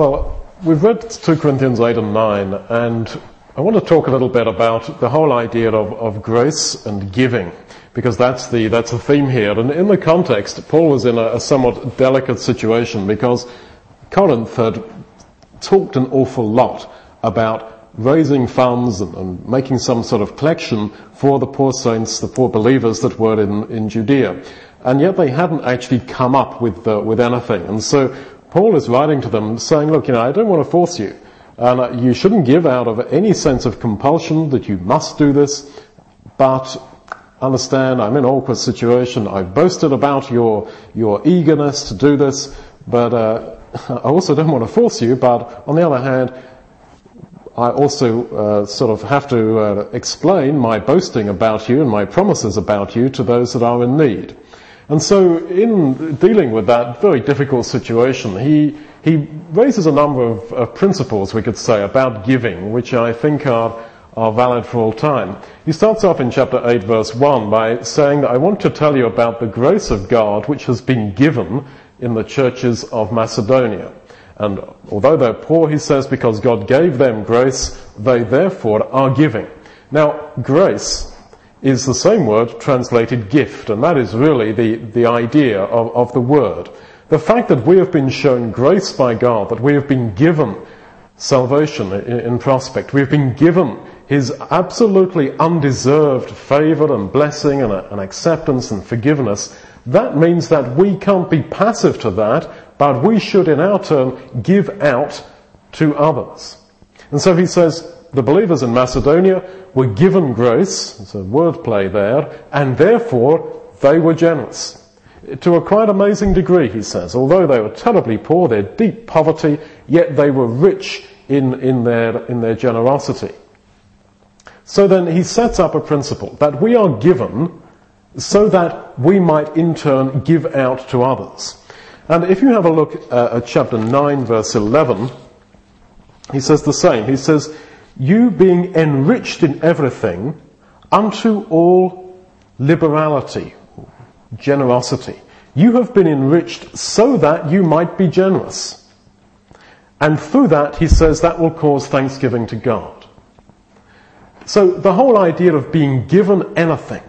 Well, we've read 2 Corinthians 8 and 9, and I want to talk a little bit about the whole idea of grace and giving, because that's the theme here. And in the context, Paul was in a somewhat delicate situation, because Corinth had talked an awful lot about raising funds and making some sort of collection for the poor saints, the poor believers that were in Judea. And yet they hadn't actually come up with anything. And so Paul is writing to them saying, look, I don't want to force you. And you shouldn't give out of any sense of compulsion that you must do this, but understand I'm in an awkward situation. I boasted about your eagerness to do this, but I also don't want to force you. But on the other hand, I also sort of have to explain my boasting about you and my promises about you to those that are in need. And so in dealing with that very difficult situation, he raises a number of principles, we could say, about giving, which I think are valid for all time. He starts off in chapter 8, verse 1, by saying that I want to tell you about the grace of God which has been given in the churches of Macedonia. And although they're poor, he says, because God gave them grace, they therefore are giving. Now, grace is the same word translated gift, and that is really the idea of the word. The fact that we have been shown grace by God, that we have been given salvation in prospect, we have been given His absolutely undeserved favour and blessing and acceptance and forgiveness, that means that we can't be passive to that, but we should in our turn give out to others. And so he says the believers in Macedonia were given grace, it's a wordplay there, and therefore they were generous. To a quite amazing degree, he says. Although they were terribly poor, their deep poverty, yet they were rich in their generosity. So then he sets up a principle that we are given so that we might in turn give out to others. And if you have a look at chapter 9, verse 11, he says the same. He says, you being enriched in everything unto all liberality. Generosity. You have been enriched so that you might be generous. And through that, he says, that will cause thanksgiving to God. So the whole idea of being given anything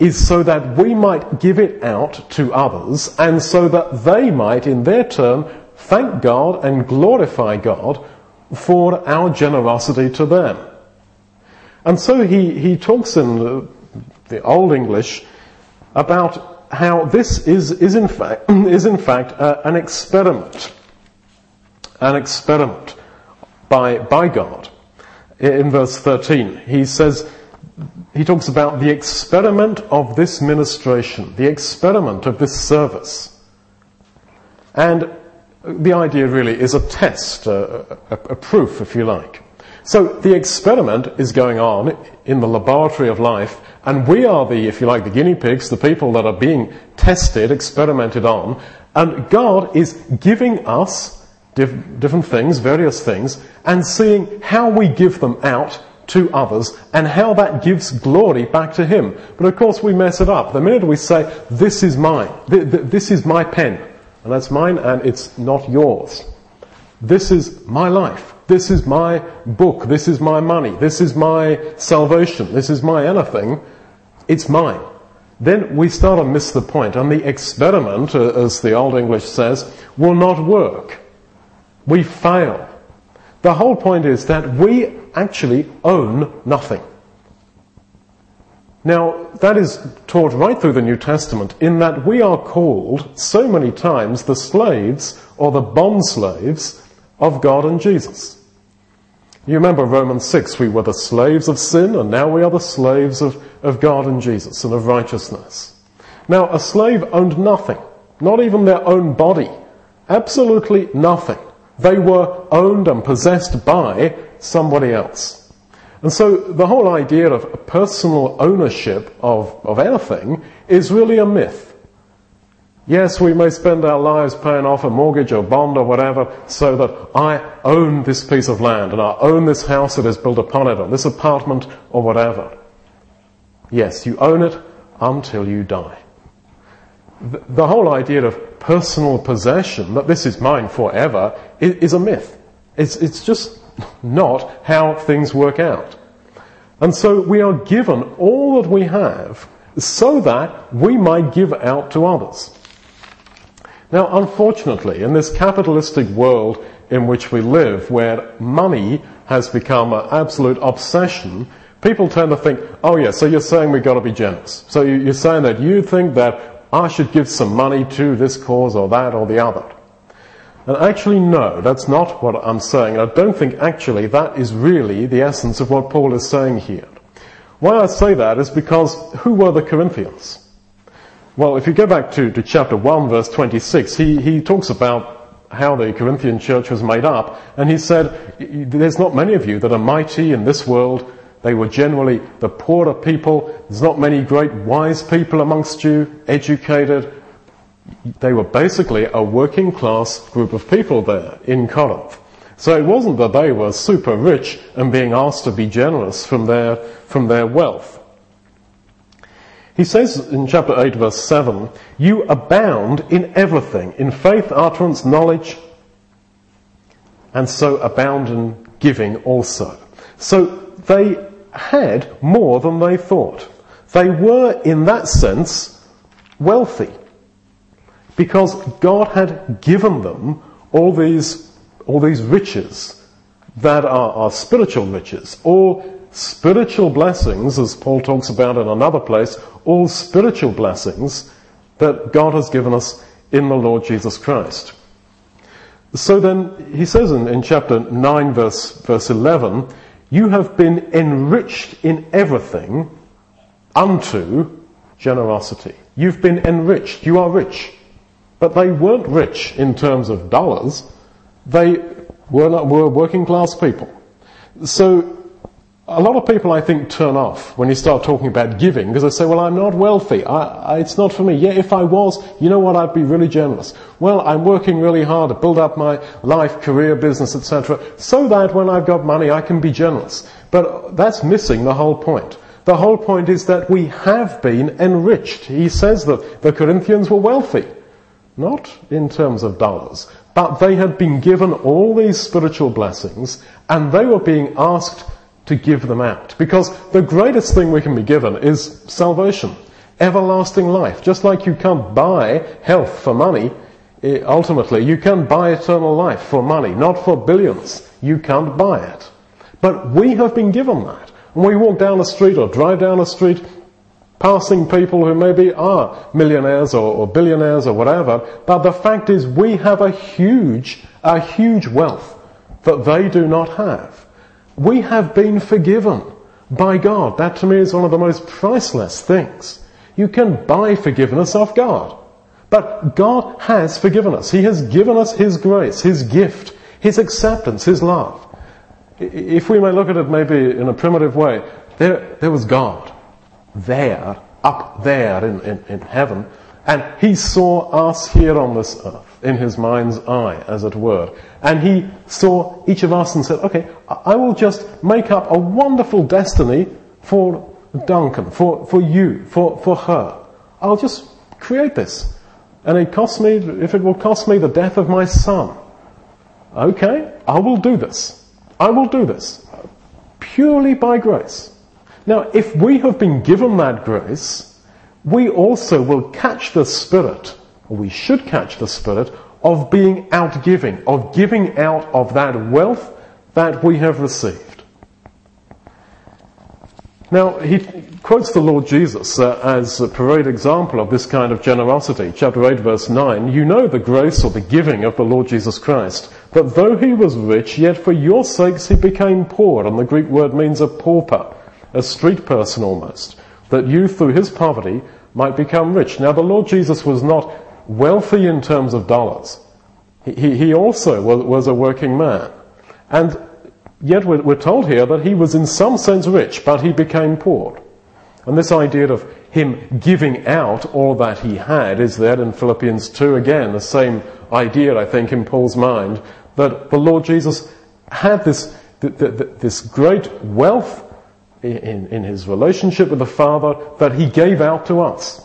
is so that we might give it out to others, and so that they might, in their turn, thank God and glorify God for our generosity to them. And so he talks in the Old English about how this is in fact an experiment by God. In verse 13, he talks about the experiment of this ministration, the experiment of this service, and the idea really is a test, a proof, if you like. So the experiment is going on in the laboratory of life, and we are the guinea pigs, the people that are being tested, experimented on, and God is giving us different things, various things, and seeing how we give them out to others, and how that gives glory back to Him. But of course we mess it up. The minute we say, this is mine, this is my pen, and that's mine and it's not yours. This is my life. This is my book, this is my money, this is my salvation, this is my anything, it's mine. Then we start to miss the point, and the experiment, as the Old English says, will not work. We fail. The whole point is that we actually own nothing. Now, that is taught right through the New Testament, in that we are called so many times the slaves or the bond slaves of God and Jesus. You remember Romans 6, we were the slaves of sin, and now we are the slaves of God and Jesus and of righteousness. Now, a slave owned nothing, not even their own body, absolutely nothing. They were owned and possessed by somebody else. And so the whole idea of personal ownership of anything is really a myth. Yes, we may spend our lives paying off a mortgage or bond or whatever, so that I own this piece of land, and I own this house that is built upon it, or this apartment or whatever. Yes, you own it until you die. The whole idea of personal possession, that this is mine forever, is a myth. It's just not how things work out. And so we are given all that we have so that we might give out to others. Now, unfortunately, in this capitalistic world in which we live, where money has become an absolute obsession, people tend to think, oh yeah, so you're saying we've got to be generous. So you're saying that you think that I should give some money to this cause or that or the other. And actually, no, that's not what I'm saying. And I don't think actually that is really the essence of what Paul is saying here. Why I say that is because who were the Corinthians? Well, if you go back to chapter 1, verse 26, he talks about how the Corinthian church was made up. And he said, there's not many of you that are mighty in this world. They were generally the poorer people. There's not many great wise people amongst you, educated. They were basically a working class group of people there in Corinth. So it wasn't that they were super rich and being asked to be generous from their wealth. He says in chapter 8, verse 7, you abound in everything, in faith, utterance, knowledge, and so abound in giving also. So they had more than they thought. They were, in that sense, wealthy, because God had given them all these riches that are spiritual riches, all spiritual blessings, as Paul talks about in another place, all spiritual blessings that God has given us in the Lord Jesus Christ. So then he says in chapter 9, verse 11, you have been enriched in everything unto generosity. You've been enriched. You are rich. But they weren't rich in terms of dollars. They were working class people. So a lot of people, I think, turn off when you start talking about giving, because they say, well, I'm not wealthy. It's not for me. Yeah, if I was, you know what, I'd be really generous. Well, I'm working really hard to build up my life, career, business, etc., so that when I've got money, I can be generous. But that's missing the whole point. The whole point is that we have been enriched. He says that the Corinthians were wealthy, not in terms of dollars, but they had been given all these spiritual blessings, and they were being asked to give them out. Because the greatest thing we can be given is salvation, everlasting life. Just like you can't buy health for money, ultimately, you can't buy eternal life for money, not for billions. You can't buy it. But we have been given that. When we walk down the street or drive down the street, passing people who maybe are millionaires or billionaires or whatever, but the fact is we have a huge wealth that they do not have. We have been forgiven by God. That to me is one of the most priceless things. You can buy forgiveness off God. But God has forgiven us. He has given us His grace, His gift, His acceptance, His love. If we may look at it maybe in a primitive way, there was God there, up there in heaven, and He saw us here on this earth, in His mind's eye, as it were. And He saw each of us and said, okay, I will just make up a wonderful destiny for Duncan, for you, for her. I'll just create this. And it costs me, if it will cost me the death of my son. Okay, I will do this. I will do this. Purely by grace. Now, if we have been given that grace, we also will catch the spirit. We should catch the spirit of being outgiving, of giving out of that wealth that we have received. Now, he quotes the Lord Jesus as a parade example of this kind of generosity. Chapter 8, verse 9, you know the grace or the giving of the Lord Jesus Christ, that though He was rich, yet for your sakes He became poor, and the Greek word means a pauper, a street person almost, that you through His poverty might become rich. Now, the Lord Jesus was not wealthy in terms of dollars. He also was a working man. And yet we're told here that He was in some sense rich, but He became poor. And this idea of Him giving out all that He had is there in Philippians 2 again, the same idea, I think, in Paul's mind, that the Lord Jesus had this great wealth in His relationship with the Father that He gave out to us.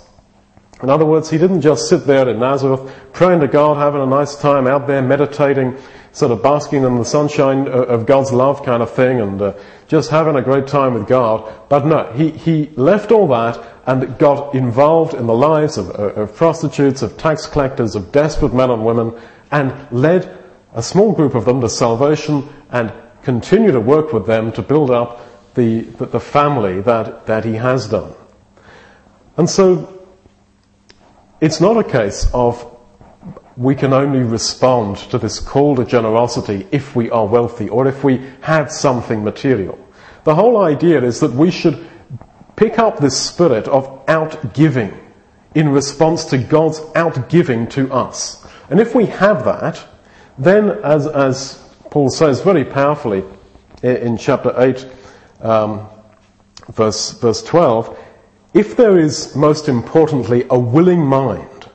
In other words, he didn't just sit there in Nazareth praying to God, having a nice time out there, meditating, sort of basking in the sunshine of God's love kind of thing, and just having a great time with God. But no, he left all that and got involved in the lives of prostitutes, of tax collectors, of desperate men and women, and led a small group of them to salvation and continue to work with them to build up the family that he has done. And so it's not a case of we can only respond to this call to generosity if we are wealthy or if we have something material. The whole idea is that we should pick up this spirit of outgiving in response to God's outgiving to us. And if we have that, then as Paul says very powerfully in chapter 8, verse 12, if there is, most importantly, a willing mind,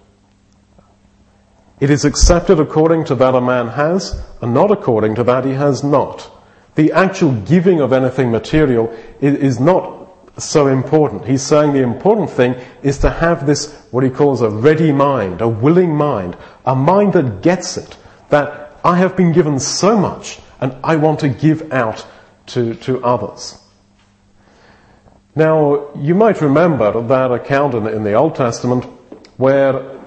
it is accepted according to that a man has, and not according to that he has not. The actual giving of anything material is not so important. He's saying the important thing is to have this, what he calls a ready mind, a willing mind, a mind that gets it, that I have been given so much, and I want to give out to others. Now, you might remember that account in the Old Testament where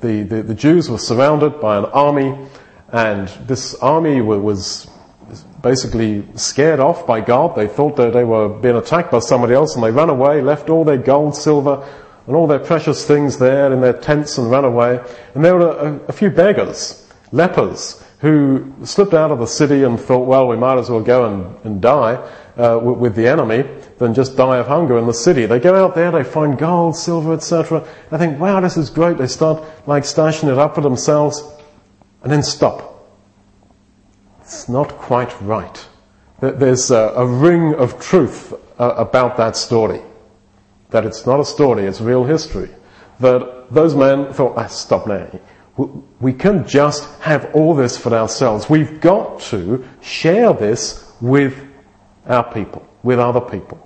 the Jews were surrounded by an army, and this army was basically scared off by God. They thought that they were being attacked by somebody else, and they ran away, left all their gold, silver, and all their precious things there in their tents and ran away. And there were a few beggars, lepers, who slipped out of the city and thought, well, we might as well go and die with the enemy than just die of hunger in the city. They go out there, they find gold, silver, etc. They think, wow, this is great. They start stashing it up for themselves, and then stop. It's not quite right. There's a ring of truth about that story, that it's not a story, it's real history. That those men thought, stop now. We can't just have all this for ourselves. We've got to share this with our people, with other people.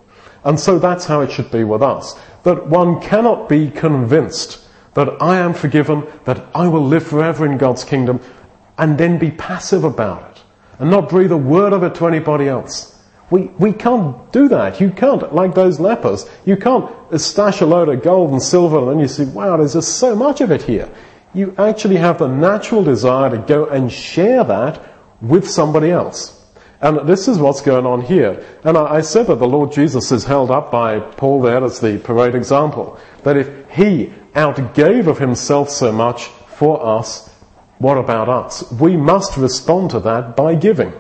And so that's how it should be with us. That one cannot be convinced that I am forgiven, that I will live forever in God's kingdom, and then be passive about it, and not breathe a word of it to anybody else. We can't do that. You can't, like those lepers, you can't stash a load of gold and silver and then you see, wow, there's just so much of it here. You actually have the natural desire to go and share that with somebody else. And this is what's going on here. And I said that the Lord Jesus is held up by Paul there as the parade example. That if he outgave of himself so much for us, what about us? We must respond to that by giving.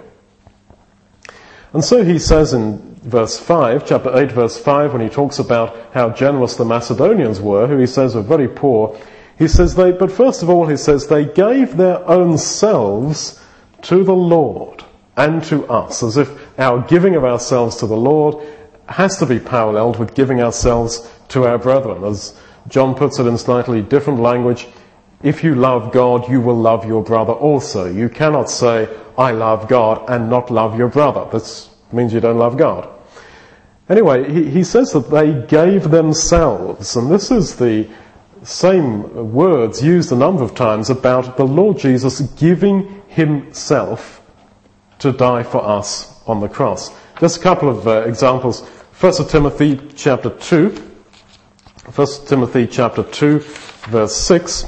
And so he says in verse 5, chapter 8, verse 5, when he talks about how generous the Macedonians were, who he says were very poor, he says but first of all, he says, they gave their own selves to the Lord and to us, as if our giving of ourselves to the Lord has to be paralleled with giving ourselves to our brethren. As John puts it in slightly different language, if you love God, you will love your brother also. You cannot say, I love God, and not love your brother. That means you don't love God. Anyway, he says that they gave themselves, and this is the same words used a number of times about the Lord Jesus giving himself to die for us on the cross. Just a couple of examples. 1 Timothy chapter 2, verse 6.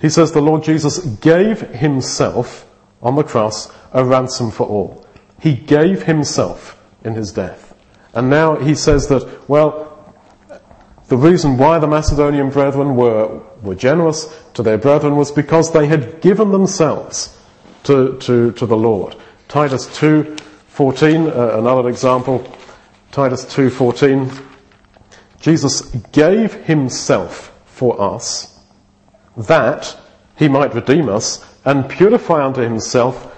He says the Lord Jesus gave himself on the cross a ransom for all. He gave himself in his death. And now he says that, well, the reason why the Macedonian brethren were generous to their brethren was because they had given themselves to the Lord. Titus 2:14, another example. Titus 2:14, Jesus gave himself for us that he might redeem us and purify unto himself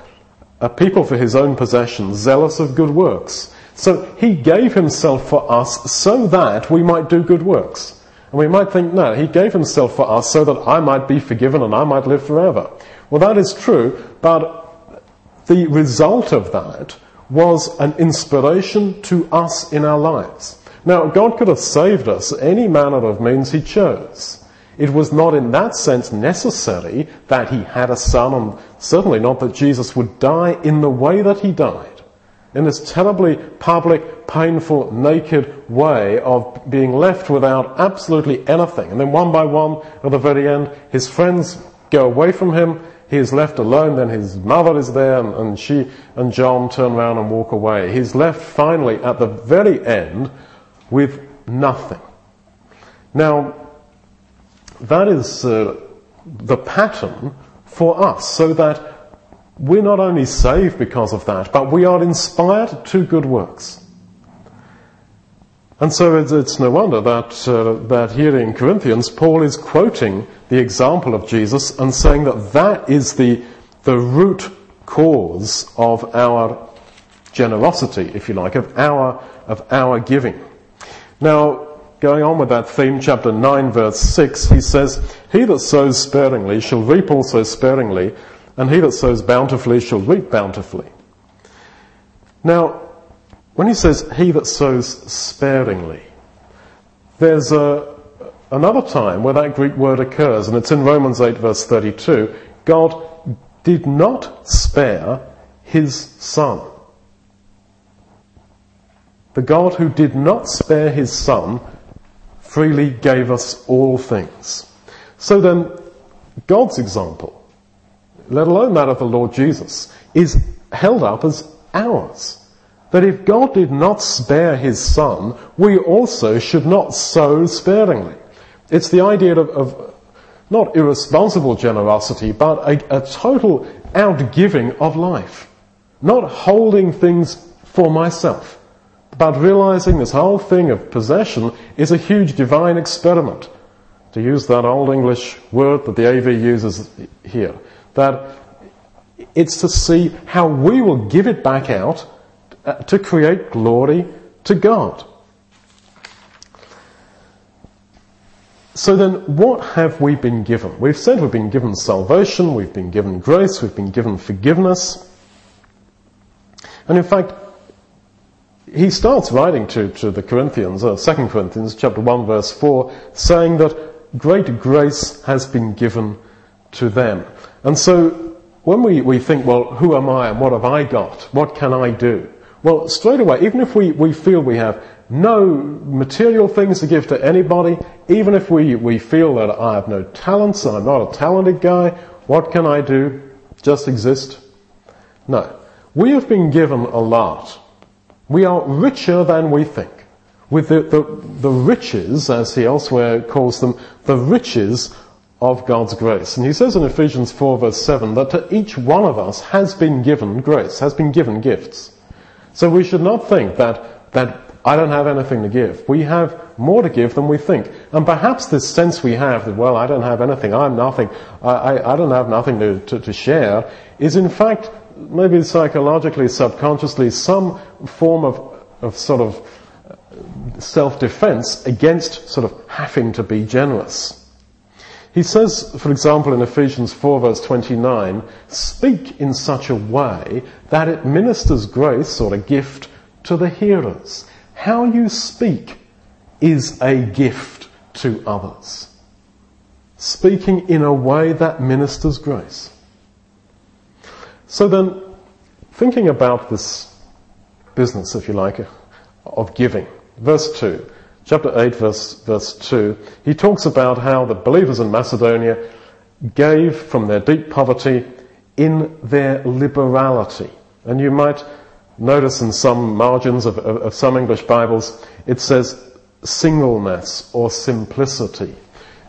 a people for his own possession, zealous of good works. So he gave himself for us so that we might do good works. And we might think, no, he gave himself for us so that I might be forgiven and I might live forever. Well, that is true, but the result of that was an inspiration to us in our lives. Now, God could have saved us any manner of means he chose. It was not in that sense necessary that he had a son, and certainly not that Jesus would die in the way that he died, in this terribly public, painful, naked way of being left without absolutely anything. And then one by one, at the very end, his friends go away from him, he is left alone, then his mother is there, and she and John turn around and walk away. He's left finally, at the very end, with nothing. Now, that is the pattern for us, so that we're not only saved because of that, but we are inspired to good works. And so it's no wonder that here in Corinthians, Paul is quoting the example of Jesus and saying that is the root cause of our generosity, if you like, of our giving. Now, going on with that theme, chapter 9, verse 6, he says, "He that sows sparingly shall reap also sparingly, and he that sows bountifully shall reap bountifully." Now, when he says, "he that sows sparingly," there's another time where that Greek word occurs, and it's in Romans 8, verse 32. God did not spare his son. The God who did not spare his son freely gave us all things. So then, God's example, let alone that of the Lord Jesus, is held up as ours. That if God did not spare his son, we also should not sow sparingly. It's the idea of not irresponsible generosity, but a total outgiving of life. Not holding things for myself, but realizing this whole thing of possession is a huge divine experiment. To use that old English word that the AV uses here, that it's to see how we will give it back out to create glory to God. So then, what have we been given? We've said we've been given salvation, we've been given grace, we've been given forgiveness. And in fact, he starts writing to the Corinthians, 2 Corinthians chapter 1, verse 4, saying that great grace has been given to them. And so, when we think, well, who am I and what have I got? What can I do? Well, straight away, even if we feel we have no material things to give to anybody, even if we feel that I have no talents, I'm not a talented guy, what can I do? Just exist? No. We have been given a lot. We are richer than we think. With the riches, as he elsewhere calls them, the riches of God's grace. And he says in Ephesians 4, verse 7, that to each one of us has been given grace, has been given gifts. So we should not think that I don't have anything to give. We have more to give than we think. And perhaps this sense we have that, well, I don't have anything, I'm nothing, I don't have nothing to share, is in fact, maybe psychologically, subconsciously, some form of sort of self-defense against sort of having to be generous. He says, for example, in Ephesians 4, verse 29, "Speak in such a way that it ministers grace or a gift to the hearers." How you speak is a gift to others. Speaking in a way that ministers grace. So then, thinking about this business, if you like, of giving. Verse 2, chapter 8, verse 2, he talks about how the believers in Macedonia gave from their deep poverty in their liberality. And you might notice in some margins of some English Bibles, it says singleness or simplicity.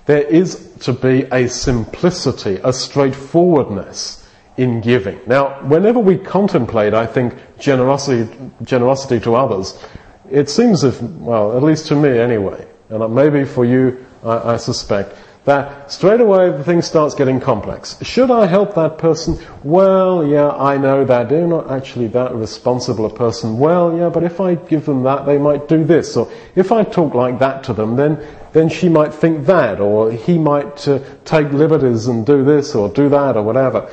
There is to be a simplicity, a straightforwardness in giving. Now, whenever we contemplate, I think, generosity to others, it seems as if, well, at least to me anyway, and maybe for you, I suspect, that straight away the thing starts getting complex. Should I help that person? Well, yeah, I know that they're not actually that responsible a person. Well, yeah, but if I give them that, they might do this. Or if I talk like that to them, then she might think that, or he might take liberties and do this or do that or whatever.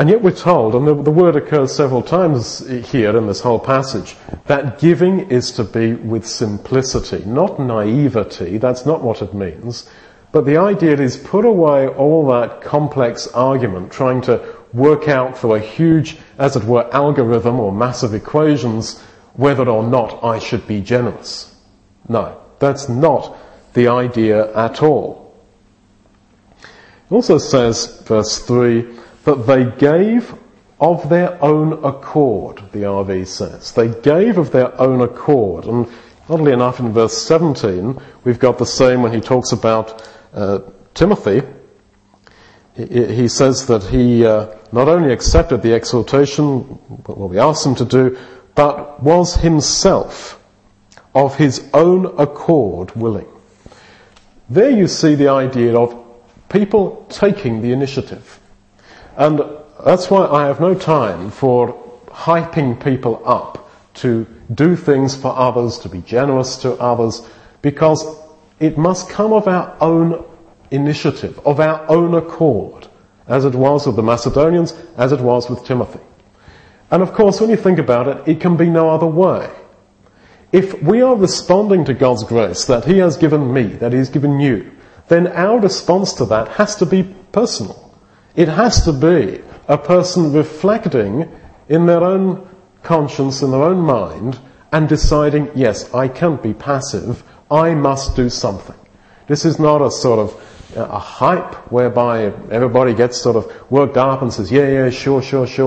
And yet we're told, and the word occurs several times here in this whole passage, that giving is to be with simplicity, not naivety. That's not what it means. But the idea is put away all that complex argument, trying to work out through a huge, as it were, algorithm or massive equations whether or not I should be generous. No, that's not the idea at all. It also says, verse 3, that they gave of their own accord, the RV says. They gave of their own accord. And oddly enough, in verse 17, we've got the same when he talks about Timothy. He says that he not only accepted the exhortation, what we asked him to do, but was himself of his own accord willing. There you see the idea of people taking the initiative. And that's why I have no time for hyping people up to do things for others, to be generous to others, because it must come of our own initiative, of our own accord, as it was with the Macedonians, as it was with Timothy. And of course, when you think about it, it can be no other way. If we are responding to God's grace that he has given me, that he has given you, then our response to that has to be personal. It has to be a person reflecting in their own conscience, in their own mind, and deciding, yes, I can't be passive, I must do something. This is not a sort of a hype whereby everybody gets sort of worked up and says, yeah, sure,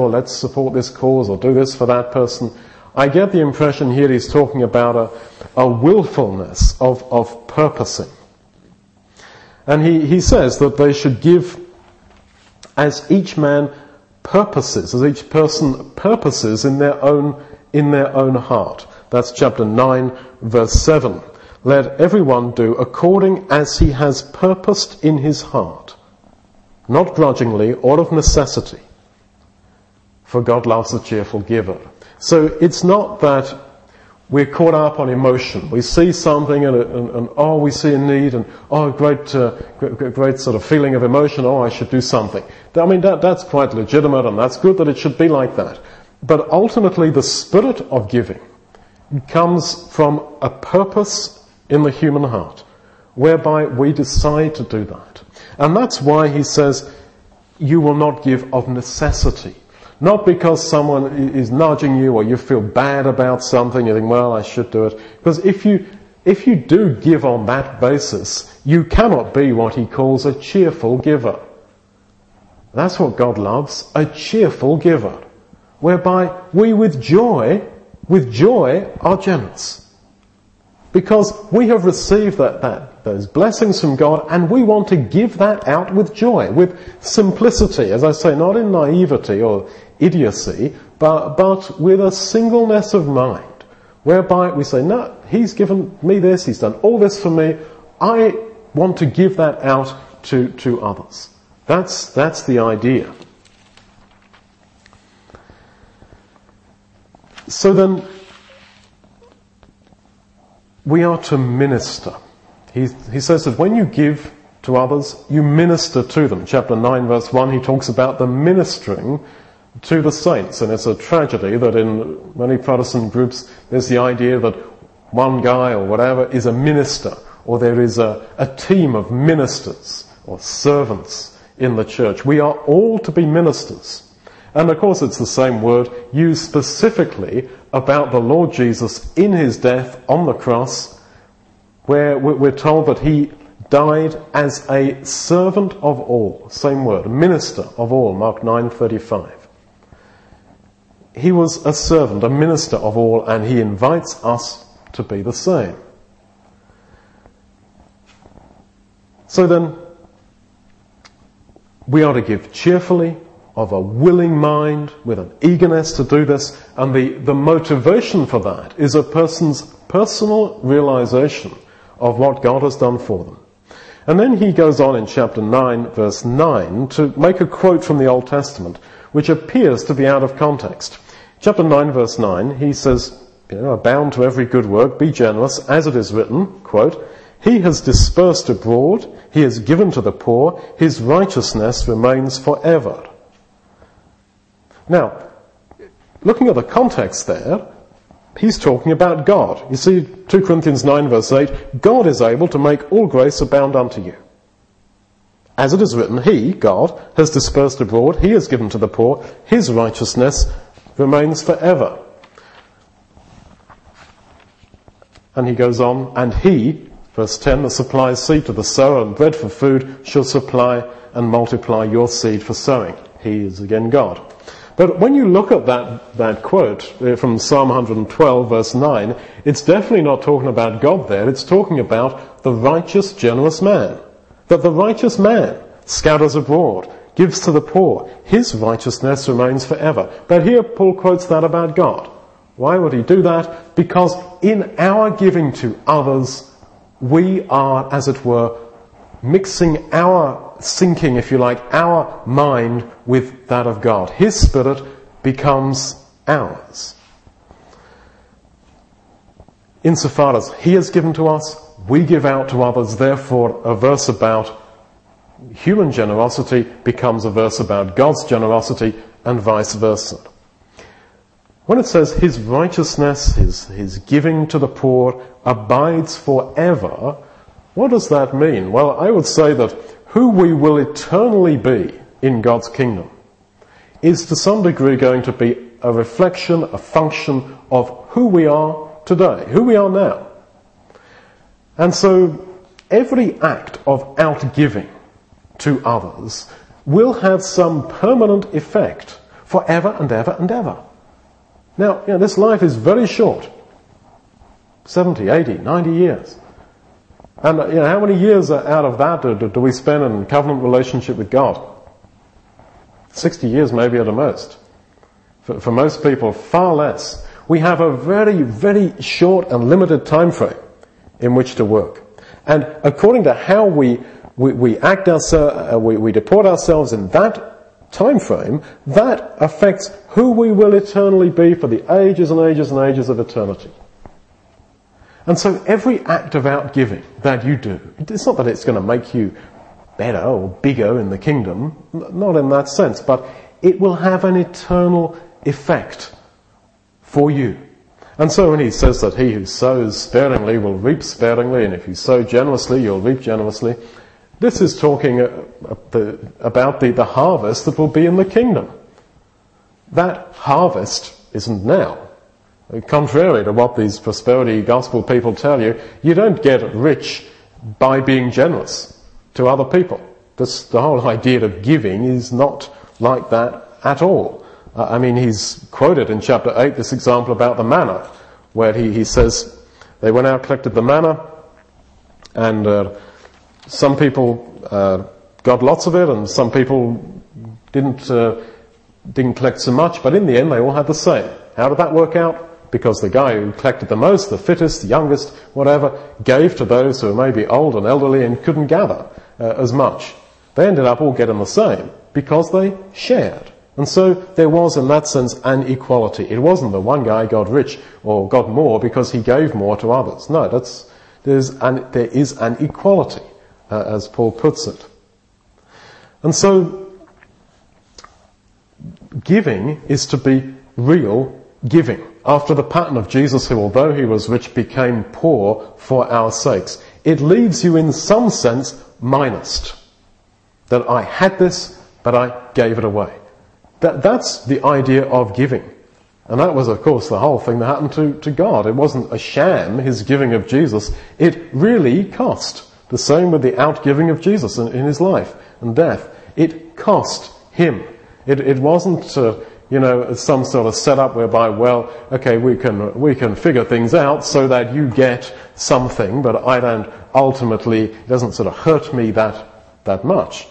let's support this cause or do this for that person. I get the impression here he's talking about a willfulness of purposing. And he says that they should give as each man purposes, as each person purposes in their own heart. That's chapter 9, verse 7. Let everyone do according as he has purposed in his heart, not grudgingly or of necessity, for God loves a cheerful giver. So it's not that we're caught up on emotion. We see something and we see a need and great sort of feeling of emotion, I should do something. I mean, that's quite legitimate and that's good that it should be like that. But ultimately the spirit of giving comes from a purpose in the human heart, whereby we decide to do that. And that's why he says, you will not give of necessity. Not because someone is nudging you or you feel bad about something, you think, well, I should do it. Because if you do give on that basis, you cannot be what he calls a cheerful giver. That's what God loves, a cheerful giver, whereby we with joy are generous. Because we have received those blessings from God, and we want to give that out with joy, with simplicity, as I say, not in naivety or idiocy, but with a singleness of mind, whereby we say, no, he's given me this, he's done all this for me, I want to give that out to others. That's the idea. So then, we are to minister. He says that when you give to others, you minister to them. Chapter 9, verse 1, he talks about the ministering to the saints. And it's a tragedy that in many Protestant groups, there's the idea that one guy or whatever is a minister, or there is a team of ministers or servants in the church. We are all to be ministers. And of course it's the same word used specifically about the Lord Jesus in his death on the cross, where we're told that he died as a servant of all. Same word, minister of all, Mark 9:35. He was a servant, a minister of all, and he invites us to be the same. So then, we are to give cheerfully, of a willing mind, with an eagerness to do this, and the motivation for that is a person's personal realization of what God has done for them. And then he goes on in chapter 9, verse 9, to make a quote from the Old Testament, which appears to be out of context. Chapter 9, verse 9, he says, abound to every good work, be generous, as it is written, quote, he has dispersed abroad, he has given to the poor, his righteousness remains forever. Now, looking at the context there, he's talking about God. You see, 2 Corinthians 9 verse 8, God is able to make all grace abound unto you. As it is written, he, God, has dispersed abroad, he has given to the poor, his righteousness remains forever. And he goes on, and he, verse 10, that supplies seed to the sower and bread for food, shall supply and multiply your seed for sowing. He is again God. But when you look at that quote from Psalm 112 verse 9, it's definitely not talking about God there. It's talking about the righteous, generous man. That the righteous man scatters abroad, gives to the poor. His righteousness remains forever. But here Paul quotes that about God. Why would he do that? Because in our giving to others, we are, as it were, mixing our sinking, if you like, our mind with that of God. His spirit becomes ours. Insofar as he is given to us, we give out to others. Therefore, a verse about human generosity becomes a verse about God's generosity, and vice versa. When it says his righteousness, his giving to the poor abides forever, what does that mean? Well, I would say that who we will eternally be in God's kingdom is to some degree going to be a reflection, a function of who we are today, who we are now. And so every act of outgiving to others will have some permanent effect forever and ever and ever. Now, this life is very short. 70, 80, 90 years. And how many years out of that do we spend in covenant relationship with God? 60 years maybe at the most. For most people, far less. We have a very, very short and limited time frame in which to work. And according to how we act ourselves, we deport ourselves in that time frame, that affects who we will eternally be for the ages and ages and ages of eternity. And so every act of outgiving that you do, it's not that it's going to make you better or bigger in the kingdom, not in that sense, but it will have an eternal effect for you. And so when he says that he who sows sparingly will reap sparingly, and if you sow generously, you'll reap generously, this is talking about the harvest that will be in the kingdom. That harvest isn't now. Contrary to what these prosperity gospel people tell you, you don't get rich by being generous to other people. The whole idea of giving is not like that at all. He's quoted in chapter 8 this example about the manna, where he says they went out, collected the manna, and some people got lots of it, and some people didn't collect so much, but in the end they all had the same. How did that work out? Because the guy who collected the most, the fittest, the youngest, whatever, gave to those who were maybe old and elderly and couldn't gather as much. They ended up all getting the same because they shared. And so there was, in that sense, an equality. It wasn't that one guy got rich or got more because he gave more to others. No, there is an equality, as Paul puts it. And so giving is to be real giving, after the pattern of Jesus, who, although he was rich, became poor for our sakes. It leaves you in some sense minused, that I had this but I gave it away. That's the idea of giving. And that was, of course, the whole thing that happened to God. It wasn't a sham, his giving of Jesus. It really cost. The same with the outgiving of Jesus in his life and death. It cost him. It wasn't, some sort of setup whereby, we can figure things out so that you get something, but I don't ultimately, it doesn't sort of hurt me that much.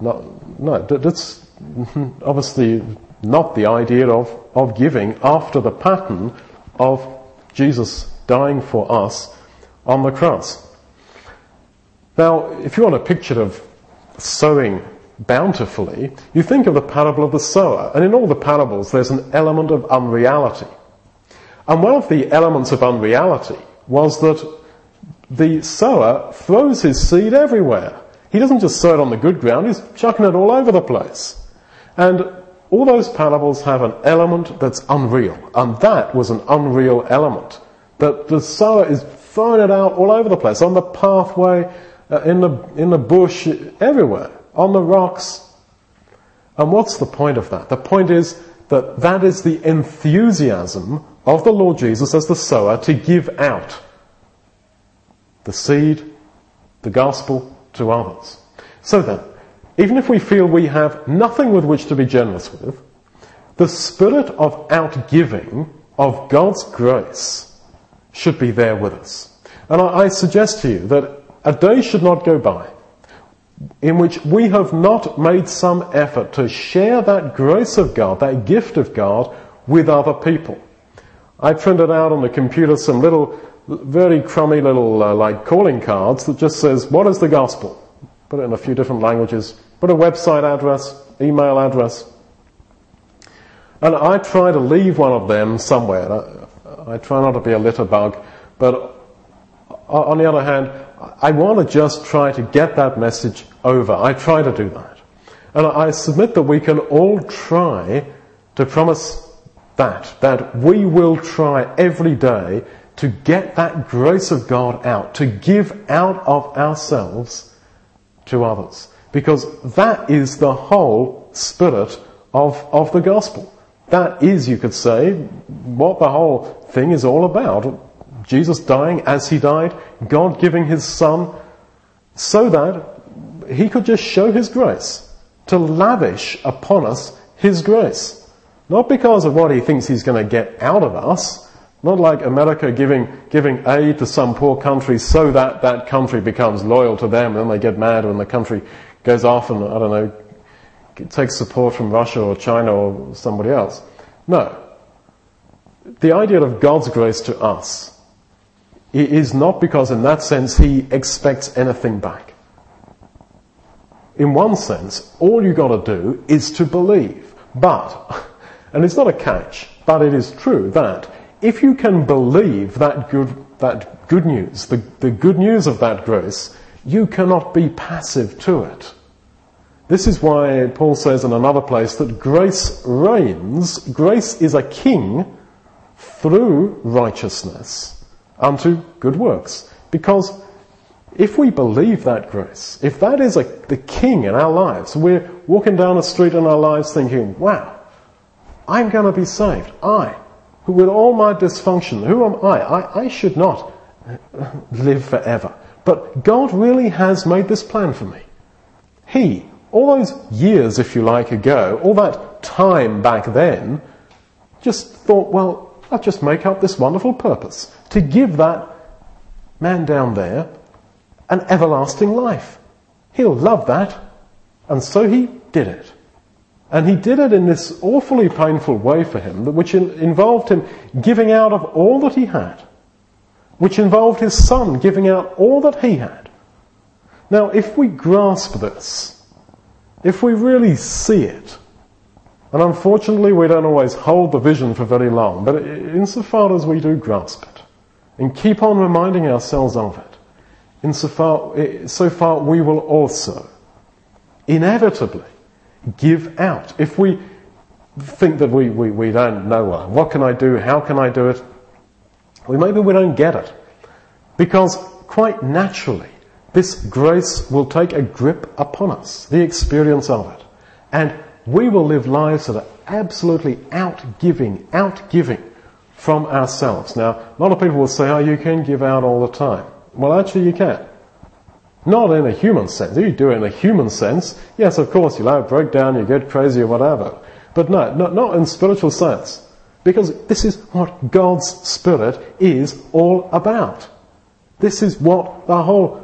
No, that's obviously not the idea of giving after the pattern of Jesus dying for us on the cross. Now, if you want a picture of sowing bountifully, you think of the parable of the sower. And in all the parables, there's an element of unreality. And one of the elements of unreality was that the sower throws his seed everywhere. He doesn't just sow it on the good ground, he's chucking it all over the place. And All those parables have an element that's unreal, and that was an unreal element. That the sower is throwing it out all over the place, on the pathway, in the bush, everywhere, on the rocks. And what's the point of that? The point is that that is the enthusiasm of the Lord Jesus as the sower to give out the seed, the gospel, to others. So then, even if we feel we have nothing with which to be generous with, the spirit of outgiving of God's grace should be there with us. And I suggest to you that a day should not go by in which we have not made some effort to share that grace of God, that gift of God, with other people. I printed out on the computer some little, very crummy little like calling cards that just says, what is the gospel? Put it in a few different languages. Put a website address, email address. And I try to leave one of them somewhere. I try not to be a litter bug, but on the other hand, I want to just try to get that message over. I try to do that. And I submit that we can all try to promise that we will try every day to get that grace of God out, to give out of ourselves to others. Because that is the whole spirit of the gospel. That is, you could say, what the whole thing is all about. Jesus dying as he died, God giving his Son so that he could just show his grace, to lavish upon us his grace. Not because of what he thinks he's going to get out of us, not like America giving aid to some poor country so that that country becomes loyal to them, and then they get mad when the country goes off and, I don't know, takes support from Russia or China or somebody else. No. The idea of God's grace to us, it is not because in that sense he expects anything back. In one sense, all you got to do is to believe. But, and it's not a catch, but it is true that if you can believe that good news, the good news of that grace, you cannot be passive to it. This is why Paul says in another place that grace reigns, grace is a king through righteousness unto good works. Because if we believe that grace, if that is the king in our lives, we're walking down the street in our lives thinking, wow, I'm going to be saved. I, who with all my dysfunction, who am I? I should not live forever. But God really has made this plan for me. He, all those years, if you like, ago, all that time back then, just thought, well, I'll just make up this wonderful purpose to give that man down there an everlasting life. He'll love that. And so he did it. And he did it in this awfully painful way for him, which involved him giving out of all that he had, which involved his Son giving out all that he had. Now, if we grasp this, if we really see it, and unfortunately, we don't always hold the vision for very long, but insofar as we do grasp it, and keep on reminding ourselves of it, so far we will also inevitably give out. If we think that we don't know what can I do, how can I do it, maybe we don't get it. Because quite naturally, this grace will take a grip upon us, the experience of it. And we will live lives that are absolutely outgiving from ourselves. Now, a lot of people will say, oh, you can give out all the time. Well, actually, you can. Not in a human sense. If you do it in a human sense, yes, of course, you'll have a breakdown, you get crazy or whatever. But no, not in spiritual sense. Because this is what God's Spirit is all about. This is what the whole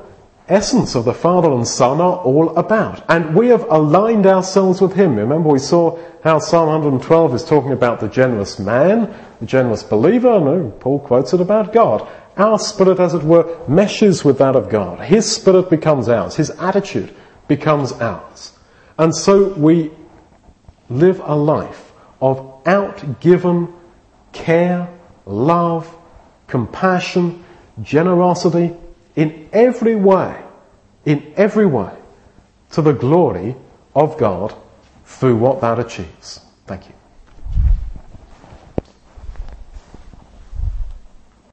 essence of the Father and Son are all about. And we have aligned ourselves with him. Remember, we saw how Psalm 112 is talking about the generous man, the generous believer. No, Paul quotes it about God. Our spirit, as it were, meshes with that of God. His spirit becomes ours. His attitude becomes ours. And so we live a life of outgiven care, love, compassion, generosity, in every way, to the glory of God through what that achieves. Thank you.